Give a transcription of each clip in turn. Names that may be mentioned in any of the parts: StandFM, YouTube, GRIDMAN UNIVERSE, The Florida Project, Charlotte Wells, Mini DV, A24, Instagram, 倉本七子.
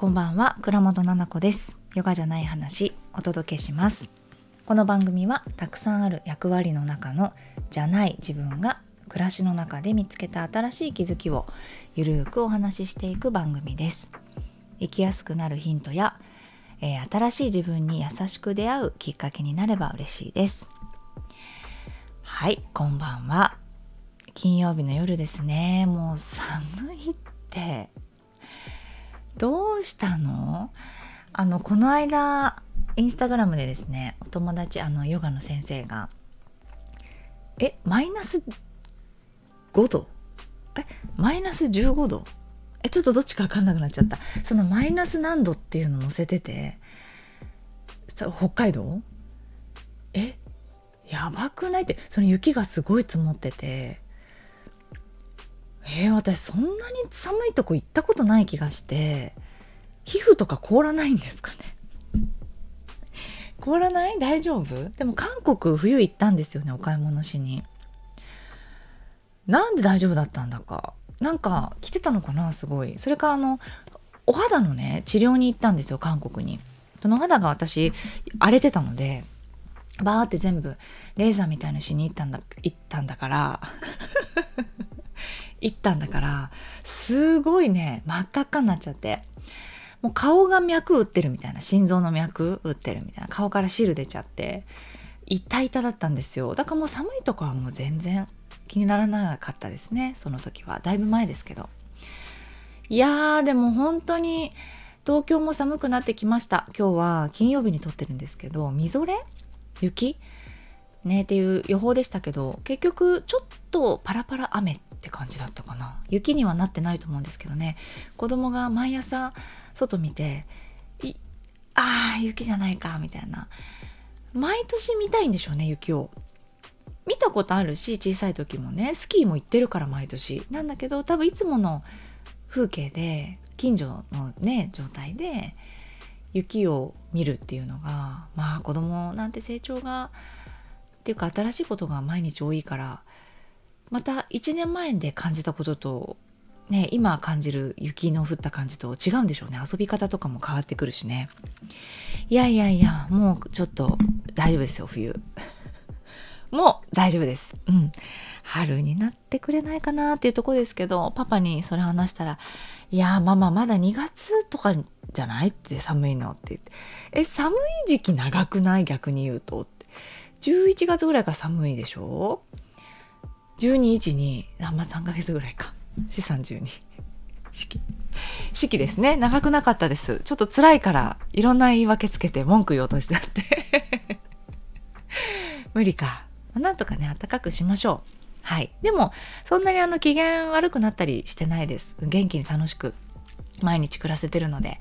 こんばんは、倉本七子です。ヨガじゃない話、お届けします。この番組はたくさんある役割の中のじゃない自分が暮らしの中で見つけた新しい気づきをゆるくお話ししていく番組です。生きやすくなるヒントや、新しい自分に優しく出会うきっかけになれば嬉しいです。はい、こんばんは。金曜日の夜ですね。もう寒いってどうしたの？この間インスタグラムでですね、お友達、ヨガの先生がマイナス5度マイナス15度ちょっとどっちか分かんなくなっちゃった。そのマイナス何度っていうの載せてて、北海道やばくないって、その雪がすごい積もってて、私そんなに寒いとこ行ったことない気がして、皮膚とか凍らないんですかね凍らない？大丈夫？でも韓国冬行ったんですよね、お買い物しに。なんで大丈夫だったんだか、なんか着てたのかな、すごい。それかお肌のね、治療に行ったんですよ、韓国に。その肌が私荒れてたので、バーって全部レーザーみたいのしに行ったんだからすごいね、真っ赤っかになっちゃって、もう顔が脈打ってるみたいな、心臓の脈打ってるみたいな、顔から汁出ちゃって痛々だったんですよ。だからもう寒いとこはもう全然気にならなかったですね、その時は。だいぶ前ですけど。いやー、でも本当に東京も寒くなってきました。今日は金曜日に撮ってるんですけど、みぞれ雪ねっていう予報でしたけど、結局ちょっとパラパラ雨って感じだったかな。雪にはなってないと思うんですけどね。子供が毎朝外見て、雪じゃないかみたいな。毎年見たいんでしょうね、雪を。見たことあるし、小さい時もね、スキーも行ってるから毎年なんだけど、多分いつもの風景で、近所のね状態で雪を見るっていうのが、まあ子供なんて成長がっていうか、新しいことが毎日多いから、また1年前で感じたことと、ね、今感じる雪の降った感じと違うんでしょうね。遊び方とかも変わってくるしね。いやもうちょっと大丈夫ですよ、冬もう大丈夫です、春になってくれないかなっていうところですけど、パパにそれ話したら、いやママまだ2月とかじゃないって寒いのって言って、寒い時期長くない？逆に言うと11月ぐらいから寒いでしょ。12、1、2、3ヶ月ぐらいか。4、3、12。四季ですね。長くなかったです。ちょっと辛いから、いろんな言い訳つけて文句言おうとしてあって。無理か。なんとかね、暖かくしましょう。はい。でも、そんなに機嫌悪くなったりしてないです。元気に楽しく、毎日暮らせてるので、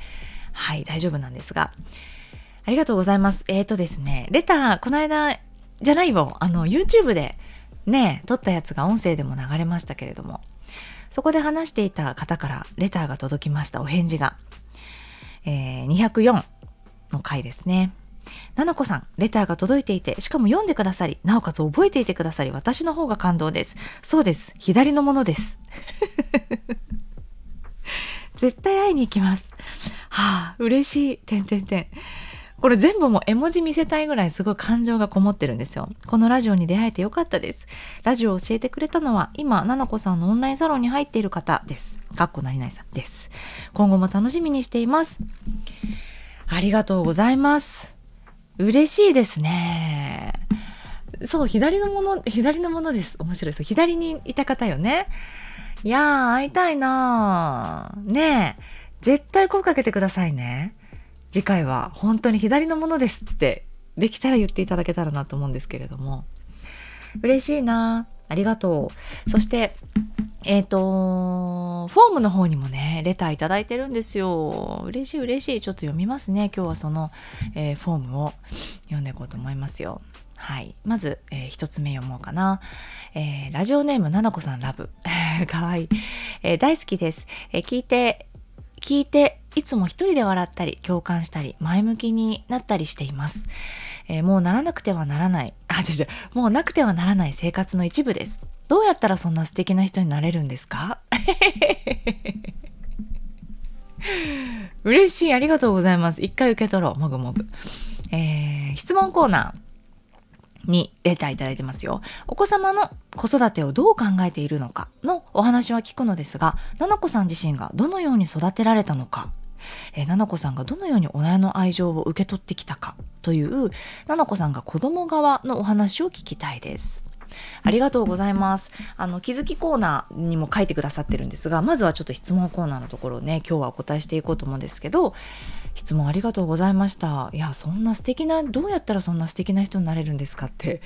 はい、大丈夫なんですが。ありがとうございます。ですね、レター、この間じゃないよ、YouTube で、ね、撮ったやつが音声でも流れましたけれども、そこで話していた方からレターが届きました。お返事が、204の回ですね。ななこさん、レターが届いていて、しかも読んでくださり、なおかつ覚えていてくださり、私の方が感動です。そうです、左のものです絶対会いに行きます。はあ、嬉しい…これ全部もう絵文字見せたいぐらい、すごい感情がこもってるんですよ。このラジオに出会えてよかったです。ラジオを教えてくれたのは、今ななこさんのオンラインサロンに入っている方です。何々さんです。今後も楽しみにしています。ありがとうございます。嬉しいですね。そう、左のものです。面白い。そう、左にいた方よね。いやー、会いたいなー。ねえ、絶対声かけてくださいね。次回は本当に左のものですってできたら言っていただけたらなと思うんですけれども、嬉しいな、ありがとう。そしてフォームの方にもね、レターいただいてるんですよ。嬉しい。ちょっと読みますね。今日はその、フォームを読んでいこうと思いますよ。はい、まず、一つ目読もうかな。ラジオネームななこさんラブかわいい、大好きです。聞いていつも一人で笑ったり、共感したり、前向きになったりしています。もうならなくてはならない。もうなくてはならない生活の一部です。どうやったらそんな素敵な人になれるんですか嬉しい、ありがとうございます。一回受け取ろう、もぐもぐ。質問コーナーにレターいただいてますよ。お子様の子育てをどう考えているのかのお話は聞くのですが、ななこさん自身がどのように育てられたのか、ななこさんがどのように親の愛情を受け取ってきたかというななこさんが子供側のお話を聞きたいです。ありがとうございます。気づきコーナーにも書いてくださってるんですが、まずはちょっと質問コーナーのところをね、今日はお答えしていこうと思うんですけど、質問ありがとうございました。いや、そんな素敵な、どうやったらそんな素敵な人になれるんですかって、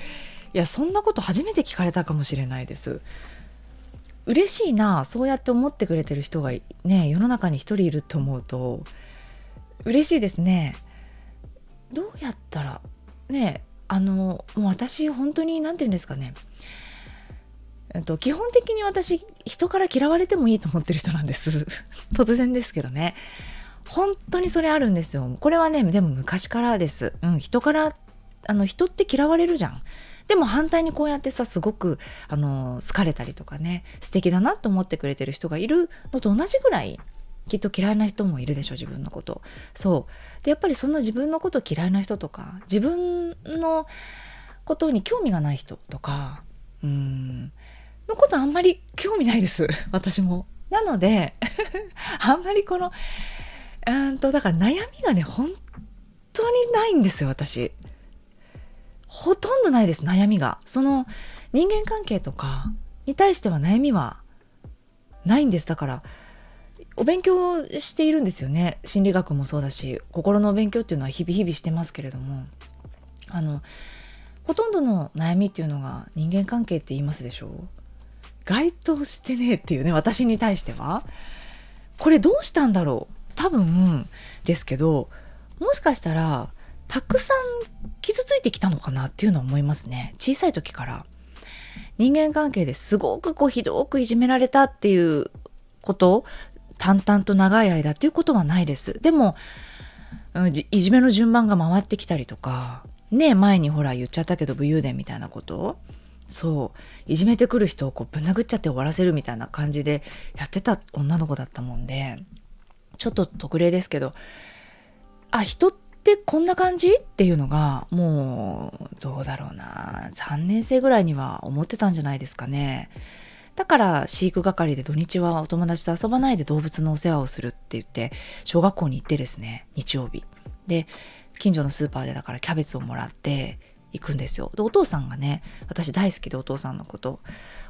いや、そんなこと初めて聞かれたかもしれないです。嬉しいな、そうやって思ってくれてる人がね、世の中に一人いると思うと嬉しいですね。どうやったらね、もう私本当に何て言うんですかね、基本的に私人から嫌われてもいいと思ってる人なんです突然ですけどね、本当にそれあるんですよ。これはね、でも昔からです、人から人って嫌われるじゃん。でも反対にこうやってさ、すごく好かれたりとかね、素敵だなと思ってくれてる人がいるのと同じぐらいきっと嫌いな人もいるでしょ、自分のこと。そうで、やっぱりその自分のこと嫌いな人とか、自分のことに興味がない人とかのことあんまり興味ないです私も。なのであんまりこのだから悩みがね、本当にないんですよ私。ほとんどないです、悩みが。その人間関係とかに対しては悩みはないんです。だからお勉強しているんですよね。心理学もそうだし、心のお勉強っていうのは日々日々してますけれども、ほとんどの悩みっていうのが人間関係って言いますでしょう。該当してねえっていうね、私に対しては。これどうしたんだろう。多分ですけど、もしかしたらたくさん傷ついてきたのかなっていうのは思いますね。小さい時から人間関係ですごくひどくいじめられたっていうこと、淡々と長い間っていうことはないです。でもいじめの順番が回ってきたりとかね、前にほら言っちゃったけど武勇伝みたいなこと、そういじめてくる人をぶん殴っちゃって終わらせるみたいな感じでやってた女の子だったもんで、ちょっと特例ですけど、あ、人ってこんな感じっていうのがもうどうだろうな、3年生ぐらいには思ってたんじゃないですかね。だから飼育係で土日はお友達と遊ばないで動物のお世話をするって言って小学校に行ってですね、日曜日で近所のスーパーでだからキャベツをもらって行くんですよ。でお父さんがね、私大好きでお父さんのこと、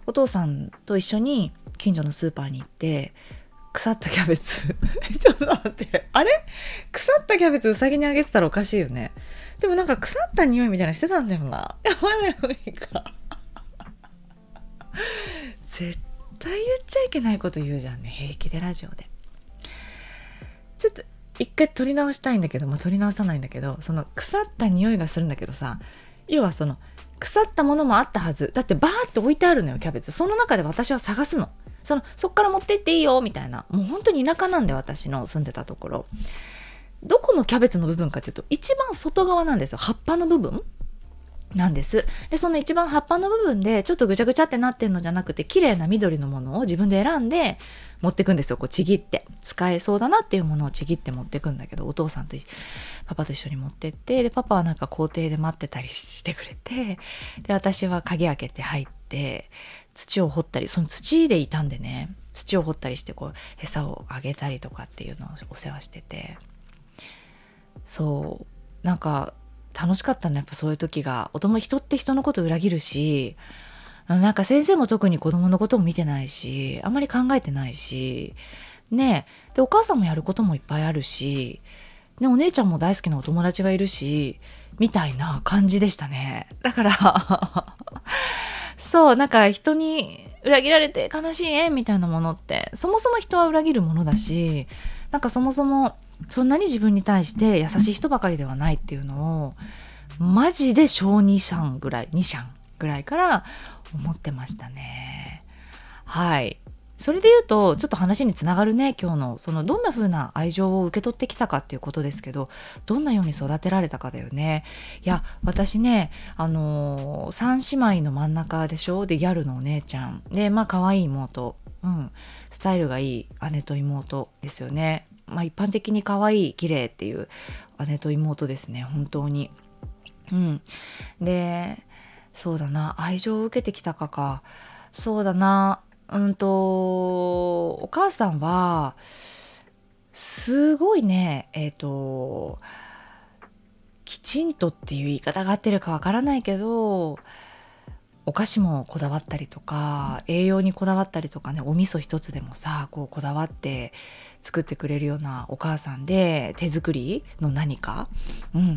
お父さんと一緒に近所のスーパーに行って腐ったキャベツちょっと待って、あれ腐ったキャベツうさぎにあげてたらおかしいよね。でもなんか腐った匂いみたいなしてたんだよな。やばいよ、いいか絶対言っちゃいけないこと言うじゃんね、平気でラジオで。ちょっと一回撮り直したいんだけど、撮り直さないんだけど、その腐った匂いがするんだけどさ、要はその腐ったものもあったはずだって、バーって置いてあるのよキャベツ。その中で私は探すの、そっから持ってっていいよみたいな。もう本当に田舎なんで私の住んでたところ、どこのキャベツの部分かというと一番外側なんですよ、葉っぱの部分なんです。でその一番葉っぱの部分でちょっとぐちゃぐちゃってなってるのじゃなくて、綺麗な緑のものを自分で選んで持ってくんですよ。ちぎって、使えそうだなっていうものをちぎって持ってくんだけど、お父さんとパパと一緒に持ってって、でパパはなんか校庭で待ってたりしてくれて、で私は鍵開けて入って土を掘ったり、その土でいたんでね、土を掘ったりして餌をあげたりとかっていうのをお世話してて、そうなんか楽しかったね、やっぱそういう時が。人って人のこと裏切るし、なんか先生も特に子供のことも見てないし、あんまり考えてないしね。でお母さんもやることもいっぱいあるし、ね、お姉ちゃんも大好きなお友達がいるしみたいな感じでしたね。だからそう、なんか人に裏切られて悲しい縁みたいなものって、そもそも人は裏切るものだし、なんかそもそもそんなに自分に対して優しい人ばかりではないっていうのを、マジで小2、3ぐらいから思ってましたね。はい、それで言うとちょっと話につながるね、今日のそのどんな風な愛情を受け取ってきたかっていうことですけど、どんなように育てられたかだよね。いや私ね、3姉妹の真ん中でしょ、でギャルのお姉ちゃんで、可愛い妹、スタイルがいい姉と妹ですよね。一般的に可愛い綺麗っていう姉と妹ですね、本当に。でそうだな、愛情を受けてきたか、そうだな、お母さんはすごいね、きちんとっていう言い方が合ってるかわからないけど、お菓子もこだわったりとか、栄養にこだわったりとかね、お味噌一つでもさ、こだわって作ってくれるようなお母さんで、手作りの何か、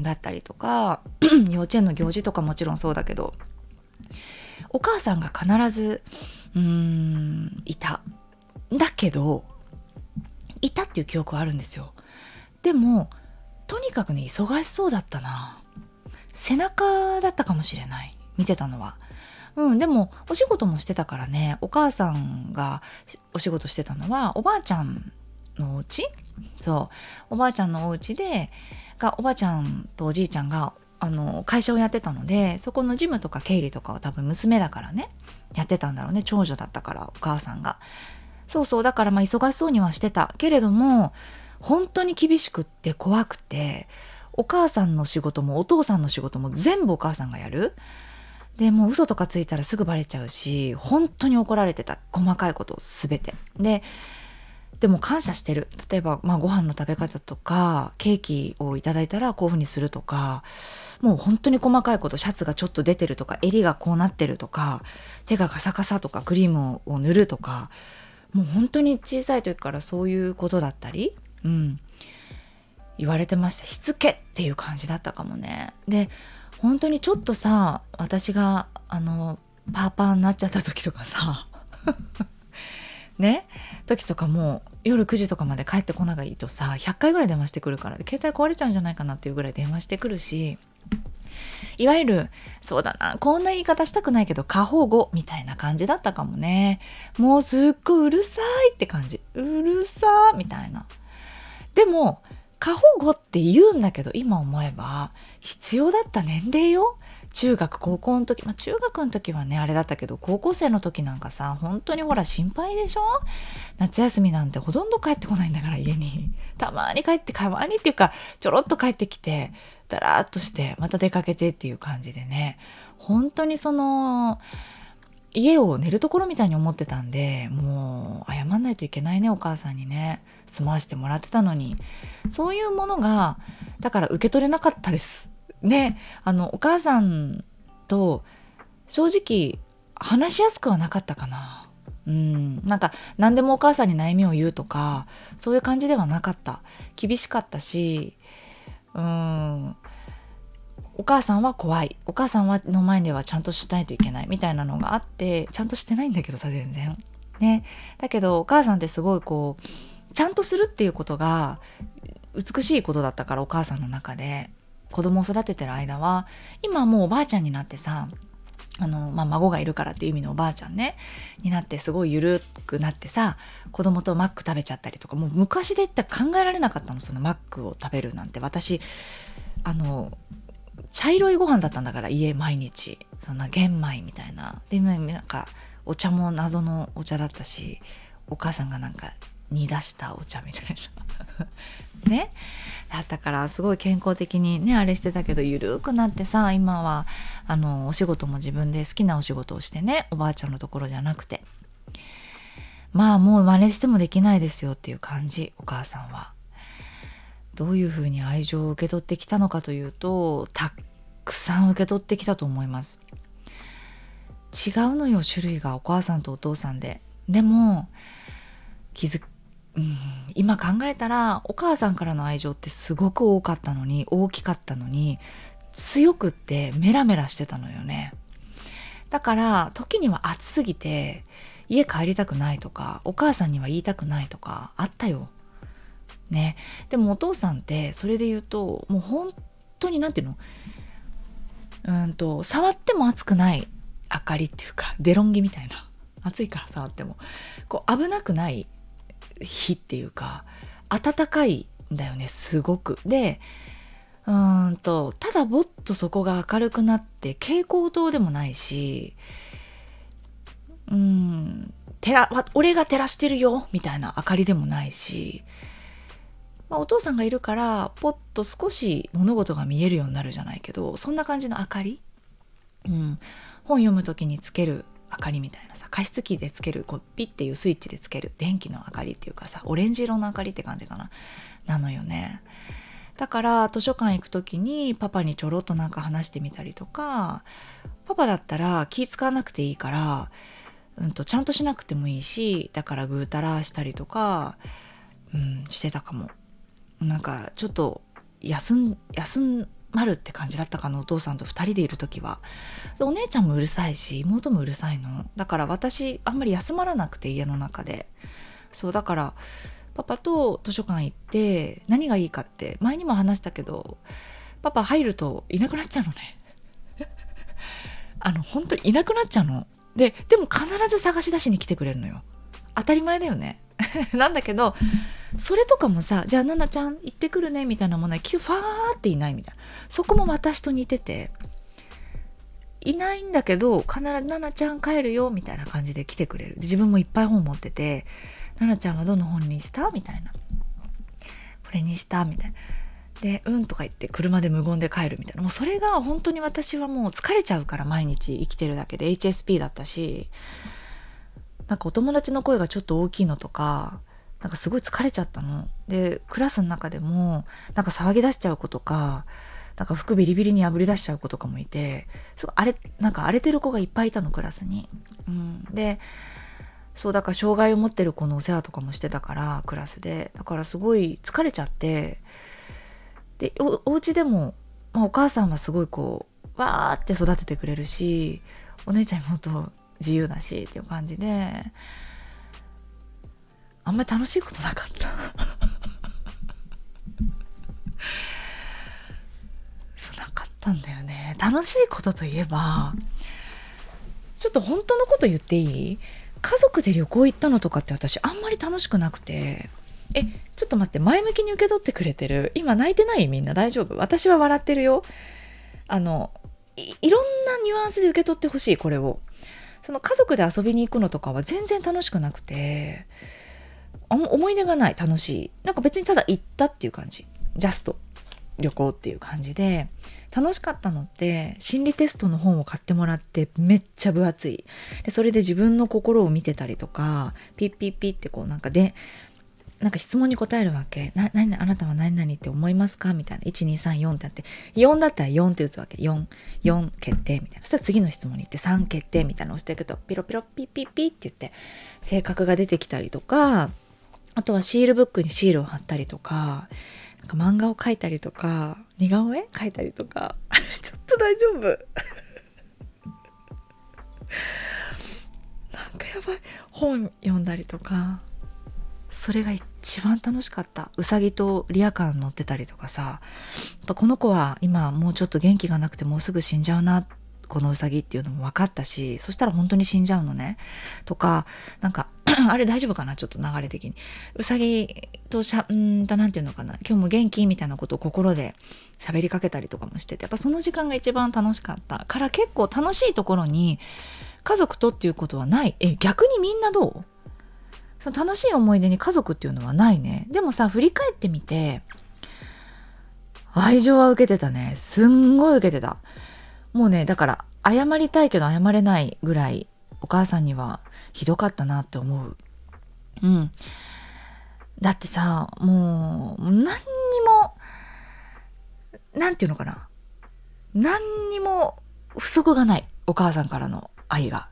だったりとか幼稚園の行事とかもちろんそうだけど、お母さんが必ずいた。だけどいたっていう記憶はあるんですよ。でもとにかくね、忙しそうだったな。背中だったかもしれない、見てたのは。でもお仕事もしてたからね、お母さんがお仕事してたのはおばあちゃんのお家、そうおばあちゃんのお家で、おばあちゃんとおじいちゃんが会社をやってたので、そこの事務とか経理とかを多分娘だからねやってたんだろうね、長女だったからお母さんが。そうだから忙しそうにはしてたけれども、本当に厳しくって怖くて、お母さんの仕事もお父さんの仕事も全部お母さんがやる。でもう嘘とかついたらすぐバレちゃうし、本当に怒られてた、細かいことすべて。でも感謝してる。例えば、ご飯の食べ方とか、ケーキをいただいたらこういうふうにするとか、もう本当に細かいこと、シャツがちょっと出てるとか、襟がこうなってるとか、手がカサカサとか、クリームを塗るとか、もう本当に小さい時からそういうことだったり、言われてました。しつけっていう感じだったかもね。で本当にちょっとさ、私がパーパーになっちゃった時とかさね、時とかも夜9時とかまで帰ってこなきゃいいとさ、100回ぐらい電話してくるから、携帯壊れちゃうんじゃないかなっていうぐらい電話してくるし、いわゆるそうだな、こんな言い方したくないけど過保護みたいな感じだったかもね。もうすっごいうるさいって感じ、うるさーみたいな。でも過保護って言うんだけど、今思えば必要だった年齢よ。中学高校の時、中学の時はねあれだったけど、高校生の時なんかさ、本当にほら心配でしょ。夏休みなんてほとんど帰ってこないんだから、家にたまに帰って、たまにっていうかちょろっと帰ってきて、だらーっとしてまた出かけてっていう感じでね、本当にその家を寝るところみたいに思ってたんで、もう謝んないといけないね、お母さんにね、済ましてもらってたのに。そういうものがだから受け取れなかったですね。お母さんと正直話しやすくはなかったかな。なんか何でもお母さんに悩みを言うとか、そういう感じではなかった。厳しかったし、お母さんは怖い、お母さんはの前ではちゃんとしないといけないみたいなのがあって、ちゃんとしてないんだけどさ全然ね。だけどお母さんってすごいちゃんとするっていうことが美しいことだったから、お母さんの中で子供を育ててる間は。今はもうおばあちゃんになってさ、孫がいるからっていう意味のおばあちゃんねになって、すごい緩くなってさ、子供とマック食べちゃったりとか、もう昔で言ったら考えられなかったの、そのマックを食べるなんて。私茶色いご飯だったんだから、家毎日そんな玄米みたいな。でなんかお茶も謎のお茶だったし、お母さんがなんか煮出したお茶みたいなね、だったからすごい健康的にねあれしてたけど、ゆるくなってさ、今はお仕事も自分で好きなお仕事をしてね、おばあちゃんのところじゃなくて、もう真似してもできないですよっていう感じ。お母さんはどういうふうに愛情を受け取ってきたのかというと、たくさん受け取ってきたと思います。違うのよ、種類が、お母さんとお父さんで。でも今考えたら、お母さんからの愛情ってすごく多かったのに、大きかったのに、強くってメラメラしてたのよね。だから時には暑すぎて家帰りたくないとか、お母さんには言いたくないとかあったよね。でもお父さんってそれで言うと、もう本当になんていうの、触っても熱くない明かりっていうか、デロンギみたいな、熱いから触っても危なくない火っていうか、暖かいんだよねすごく。でただぼっとそこが明るくなって、蛍光灯でもないし、俺が照らしてるよみたいな明かりでもないし、まあ、お父さんがいるからポッと少し物事が見えるようになるじゃないけど、そんな感じの明かり、本読む時につける明かりみたいなさ、加湿器でつける、こうピッていうスイッチでつける電気の明かりっていうかさ、オレンジ色の明かりって感じかな、なのよね。だから図書館行く時にパパにちょろっとなんか話してみたりとか、パパだったら気使わなくていいから、ちゃんとしなくてもいいし、だからぐうたらしたりとか、してたかも。なんかちょっと休まるって感じだったかな、お父さんと2人でいる時は。お姉ちゃんもうるさいし妹もうるさいの。だから私あんまり休まらなくて、家の中で。そうだからパパと図書館行って何がいいかって前にも話したけど、パパ入るといなくなっちゃうのね。本当にいなくなっちゃうの。でも必ず探し出しに来てくれるのよ。当たり前だよね。なんだけど、それとかもさ、じゃあナナちゃん行ってくるねみたいなものはファーっていないみたいな。そこも私と似てて、いないんだけど必ずナナちゃん帰るよみたいな感じで来てくれる。自分もいっぱい本持ってて、ナナちゃんはどの本にしたみたいな、これにしたみたいなで、うんとか言って車で無言で帰るみたいな。もうそれが本当に私はもう疲れちゃうから、毎日生きてるだけで HSP だったし、なんかお友達の声がちょっと大きいのとか、なんかすごい疲れちゃったの。で、クラスの中でもなんか騒ぎ出しちゃう子とか、なんか服ビリビリに破り出しちゃう子とかもいて、すごいなんか荒れてる子がいっぱいいたの、クラスに。で、そうだから障害を持ってる子のお世話とかもしてたからクラスで、だからすごい疲れちゃって、で、お家でも、まあ、お母さんはすごいこうわーって育ててくれるし、お姉ちゃん妹自由だしっていう感じで、あんまり楽しいことなかった。そうなかったんだよね。楽しいことといえば、ちょっと本当のこと言っていい？家族で旅行行ったのとかって私あんまり楽しくなくて、ちょっと待って、前向きに受け取ってくれてる？今泣いてない？みんな大丈夫？私は笑ってるよ。いろんなニュアンスで受け取ってほしい、これを。その家族で遊びに行くのとかは全然楽しくなくて、思い出がない、楽しい、なんか別にただ行ったっていう感じ、ジャスト旅行っていう感じで。楽しかったのって心理テストの本を買ってもらって、めっちゃ分厚いで、それで自分の心を見てたりとか、ピッピッピッってこうなんか質問に答えるわけ。あなたは何々って思いますかみたいな。1234ってあって、4だったら4って打つわけ。44決定みたいな。そしたら次の質問に行って3決定みたいなのを押していくと、ピロピロピッピッピッって言って性格が出てきたりとか、あとはシールブックにシールを貼ったりとか、なんか漫画を描いたりとか、似顔絵描いたりとか。ちょっと大丈夫？なんかやばい。本読んだりとか。それが一番楽しかった。うさぎとリアカー乗ってたりとかさ、やっぱこの子は今もうちょっと元気がなくてもうすぐ死んじゃうな、このうさぎっていうのも分かったし、そしたら本当に死んじゃうのねとか、なんかあれ大丈夫かな、ちょっと流れ的にうさぎとなんていうのかな、今日も元気みたいなことを心で喋りかけたりとかもしてて、やっぱその時間が一番楽しかったから、結構楽しいところに家族とっていうことはない。逆にみんなどう？楽しい思い出に家族っていうのはないね。でもさ、振り返ってみて愛情は受けてたね。すんごい受けてた。もうね、だから謝りたいけど謝れないぐらいお母さんにはひどかったなって思う。だってさ、もう何にもなんていうのかな、何にも不足がない、お母さんからの愛が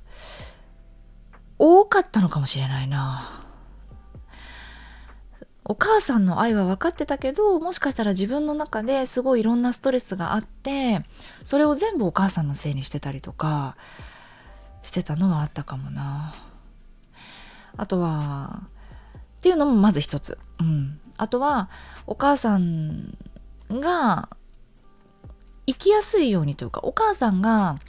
多かったのかもしれないな。お母さんの愛は分かってたけど、もしかしたら自分の中ですごいいろんなストレスがあって、それを全部お母さんのせいにしてたりとかしてたのはあったかもな。あとはっていうのもまず一つ、あとはお母さんが生きやすいようにというか、お母さんが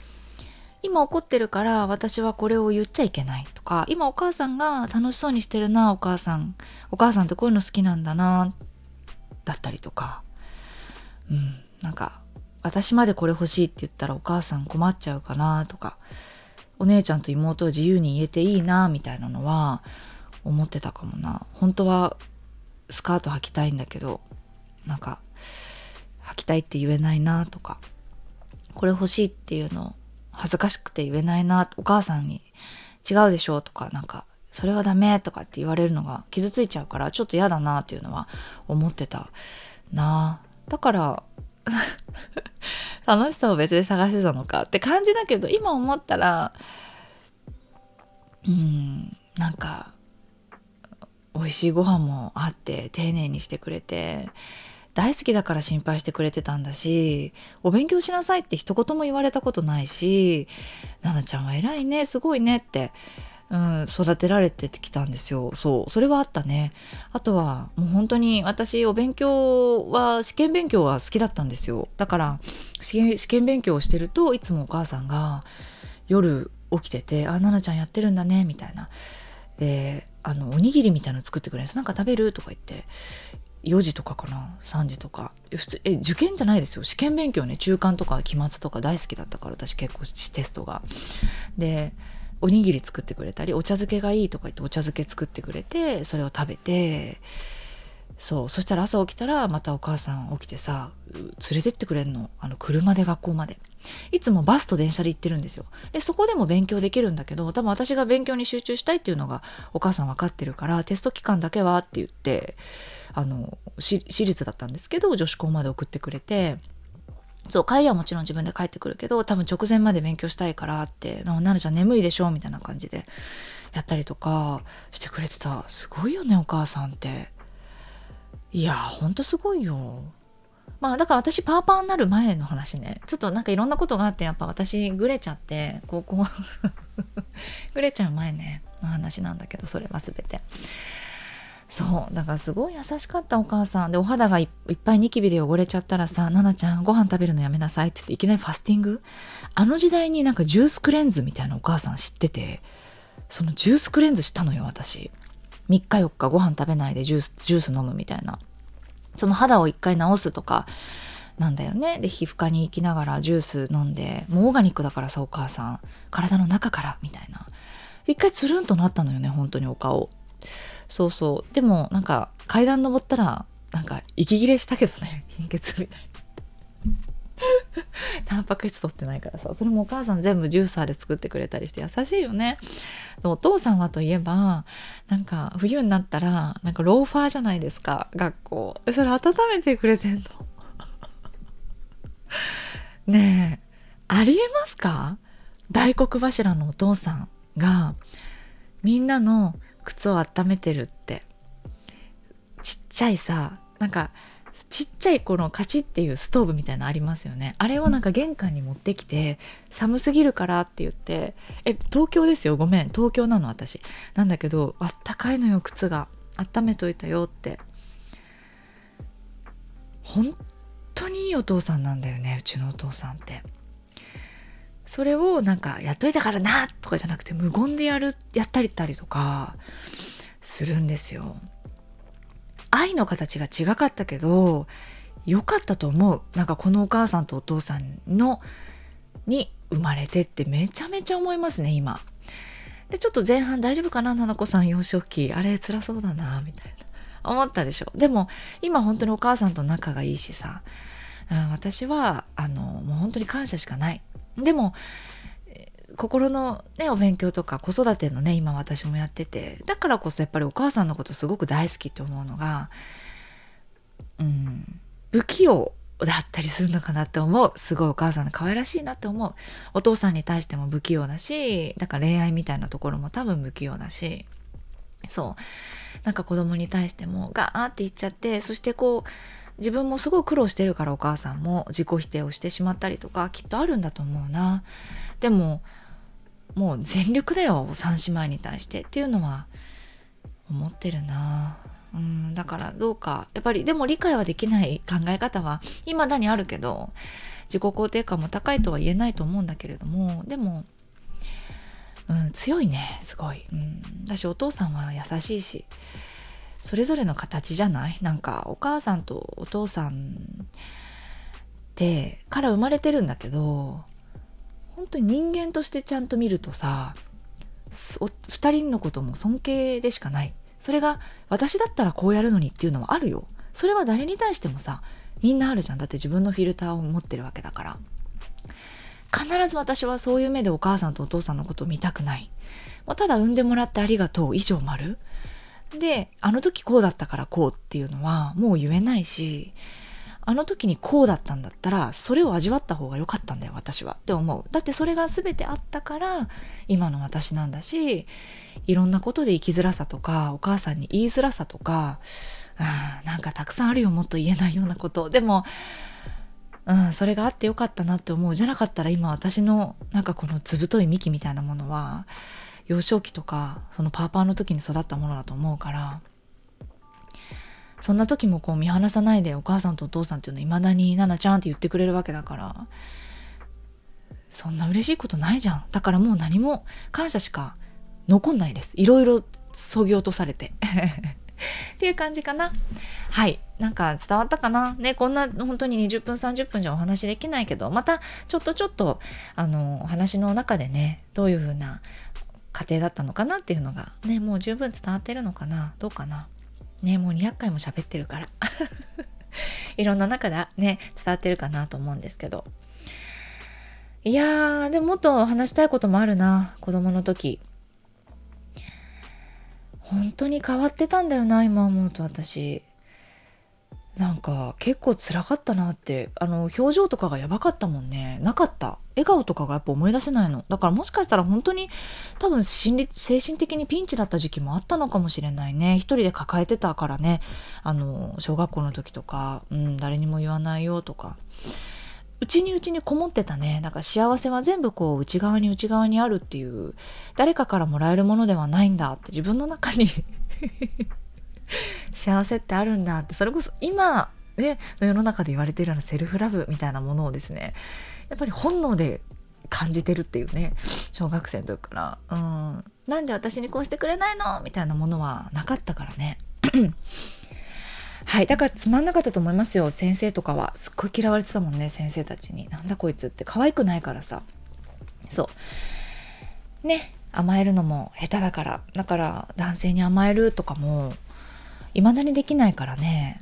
今怒ってるから私はこれを言っちゃいけないとか、今お母さんが楽しそうにしてるな、お母さんってこういうの好きなんだな、だったりとか、なんか私までこれ欲しいって言ったらお母さん困っちゃうかなとか、お姉ちゃんと妹は自由に言えていいなみたいなのは思ってたかもな。本当はスカート履きたいんだけど、なんか履きたいって言えないなとか、これ欲しいっていうの恥ずかしくて言えないな、お母さんに違うでしょとか、なんかそれはダメとかって言われるのが傷ついちゃうから、ちょっと嫌だなっていうのは思ってたな。だから楽しさを別で探してたのかって感じだけど、今思ったらなんか美味しいご飯もあって丁寧にしてくれて、大好きだから心配してくれてたんだし、お勉強しなさいって一言も言われたことないし、ななちゃんは偉いね、すごいねって、育てられてきたんですよ。そう、それはあったね。あとはもう本当に私、お勉強は、試験勉強は好きだったんですよ。だから試験勉強をしてると、いつもお母さんが夜起きてて、あ、ななちゃんやってるんだねみたいな。で、おにぎりみたいなの作ってくれるんです。なんか食べるとか言って。4時とかかな、3時とか、普通受験じゃないですよ、試験勉強ね。中間とか期末とか大好きだったから、私結構テストがで、おにぎり作ってくれたり、お茶漬けがいいとか言ってお茶漬け作ってくれて、それを食べて、そう、そしたら朝起きたらまたお母さん起きてさ、連れてってくれるの、車で学校まで。いつもバスと電車で行ってるんですよ。でそこでも勉強できるんだけど、多分私が勉強に集中したいっていうのがお母さん分かってるから、テスト期間だけはって言って、私立だったんですけど女子校まで送ってくれて、そう、帰りはもちろん自分で帰ってくるけど、多分直前まで勉強したいからって、ななちゃん眠いでしょみたいな感じでやったりとかしてくれてた。すごいよね、お母さんって。いやほんとすごいよ。まあだから私、パーパーになる前の話ね。ちょっとなんかいろんなことがあって、やっぱ私グレちゃって、高校グレちゃう前ねの話なんだけど、それは全てそうだから、すごい優しかったお母さんで、お肌が いっぱいニキビで汚れちゃったらさ、ななちゃんご飯食べるのやめなさいって言って、いきなりファスティング、時代になんかジュースクレンズみたいなお母さん知ってて、そのジュースクレンズしたのよ私。3日4日ご飯食べないでジュース飲むみたいな。その肌を一回治すとかなんだよね。で皮膚科に行きながらジュース飲んで、もうオーガニックだからさ、お母さん体の中からみたいな。一回つるんとなったのよね、本当にお顔。そうそう。でもなんか階段登ったらなんか息切れしたけどね、貧血みたいな。タンパク質取ってないからさ、それもお母さん全部ジューサーで作ってくれたりして、優しいよね。お父さんはといえば、なんか冬になったらなんかローファーじゃないですか、学校。それ温めてくれてんのねえ、ありえますか？大黒柱のお父さんがみんなの靴を温めてるって。ちっちゃいさ、なんかちっちゃいこのカチッっていうストーブみたいなのありますよね。あれをなんか玄関に持ってきて、寒すぎるからって言って、東京ですよ、ごめん、東京なの私なんだけど、あったかいのよ靴が、温めといたよって。本当にいいお父さんなんだよね、うちのお父さんって。それをなんかやっといたからなとかじゃなくて、無言でやったりとかするんですよ。愛の形が違かったけど良かったと思う。なんかこのお母さんとお父さんのに生まれてって、めちゃめちゃ思いますね今。でちょっと前半大丈夫かな、ななこさん幼少期あれ辛そうだなみたいな思ったでしょ。でも今本当にお母さんと仲がいいしさ、私はもう本当に感謝しかない。でも心のね、お勉強とか子育てのね、今私もやってて、だからこそやっぱりお母さんのことすごく大好きって思うのが、不器用だったりするのかなって思う。すごいお母さんの可愛らしいなって思う。お父さんに対しても不器用だし、だから恋愛みたいなところも多分不器用だし、そうなんか子供に対してもガーって言っちゃって、そしてこう自分もすごい苦労してるから、お母さんも自己否定をしてしまったりとかきっとあるんだと思うな。でももう全力だよ三姉妹に対してっていうのは思ってるな。だからどうかやっぱり、でも理解はできない考え方は未だにあるけど、自己肯定感も高いとは言えないと思うんだけれども、でも強いね、すごい。だしお父さんは優しいし、それぞれの形じゃない？なんかお母さんとお父さんってから生まれてるんだけど、本当に人間としてちゃんと見るとさ、2人のことも尊敬でしかない。それが私だったらこうやるのにっていうのはあるよ。それは誰に対してもさ、みんなあるじゃん。だって自分のフィルターを持ってるわけだから、必ず私はそういう目でお母さんとお父さんのことを見たくない。もうただ産んでもらってありがとう以上丸で、あの時こうだったからこうっていうのはもう言えないし、あの時にこうだったんだったらそれを味わった方が良かったんだよ私はって思う。だってそれが全てあったから今の私なんだし、いろんなことで生きづらさとかお母さんに言いづらさとか、なんかたくさんあるよ、もっと言えないようなこと。でもそれがあってよかったなって思う。じゃなかったら今私のなんかこのずぶとい幹みたいなものは幼少期とかそのパーパーの時に育ったものだと思うから、そんな時もこう見放さないでお母さんとお父さんっていうの未だにナナちゃんって言ってくれるわけだから、そんな嬉しいことないじゃん。だからもう何も感謝しか残んないです。いろいろ削ぎ落とされてっていう感じかな。はい、なんか伝わったかなね。こんな本当に20分30分じゃお話できないけど、またちょっとお話の中でね、どういう風な家庭だったのかなっていうのがね、もう十分伝わってるのかな、どうかなね。もう200回も喋ってるからいろんな中でね伝わってるかなと思うんですけど、いやーでももっと話したいこともあるな。子供の時本当に変わってたんだよな、今思うと。私なんか結構辛かったなって、表情とかがやばかったもんね。なかった笑顔とかがやっぱ思い出せないのだから、もしかしたら本当に多分精神的にピンチだった時期もあったのかもしれないね。一人で抱えてたからね、小学校の時とか、誰にも言わないよとか、うちにこもってたね。だから幸せは全部こう内側にあるっていう、誰かからもらえるものではないんだって、自分の中に幸せってあるんだって。それこそ今、ね、の世の中で言われているようなセルフラブみたいなものをですね、やっぱり本能で感じてるっていうね、小学生の時からなんで私にこうしてくれないのみたいなものはなかったからねはい、だからつまんなかったと思いますよ。先生とかはすっごい嫌われてたもんね。先生たちになんだこいつって、可愛くないからさ、そうね、甘えるのも下手だから。だから男性に甘えるとかも未だにできないからね、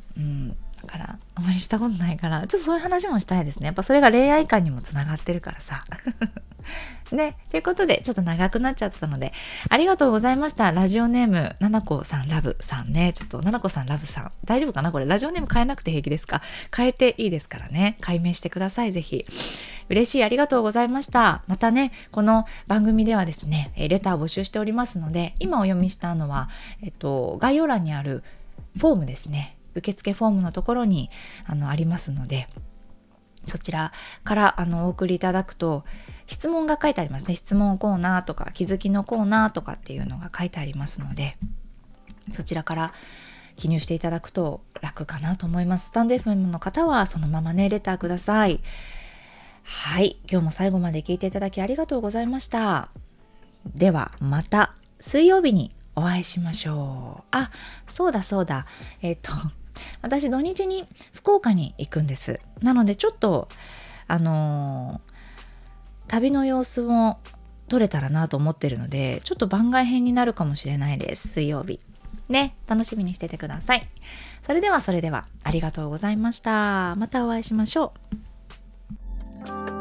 だからあまりしたことないから、ちょっとそういう話もしたいですね。やっぱそれが恋愛観にもつながってるからさね、ということでちょっと長くなっちゃったのでありがとうございました。ラジオネームななこさんラブさんね、ちょっとななこさんラブさん大丈夫かな、これラジオネーム変えなくて平気ですか？変えていいですからね、改名してくださいぜひ。嬉しい、ありがとうございました。またね、この番組ではですねレター募集しておりますので、今お読みしたのは、概要欄にあるフォームですね、受付フォームのところにありますので、そちらからお送りいただくと質問が書いてありますね。質問コーナーとか気づきのコーナーとかっていうのが書いてありますので、そちらから記入していただくと楽かなと思います。スタンド FM の方はそのままねレターください。はい、今日も最後まで聞いていただきありがとうございました。ではまた水曜日にお会いしましょう。あ、そうだ私土日に福岡に行くんです。なのでちょっと旅の様子を撮れたらなと思ってるので、ちょっと番外編になるかもしれないです。水曜日ね、楽しみにしててください。それではありがとうございました。またお会いしましょう。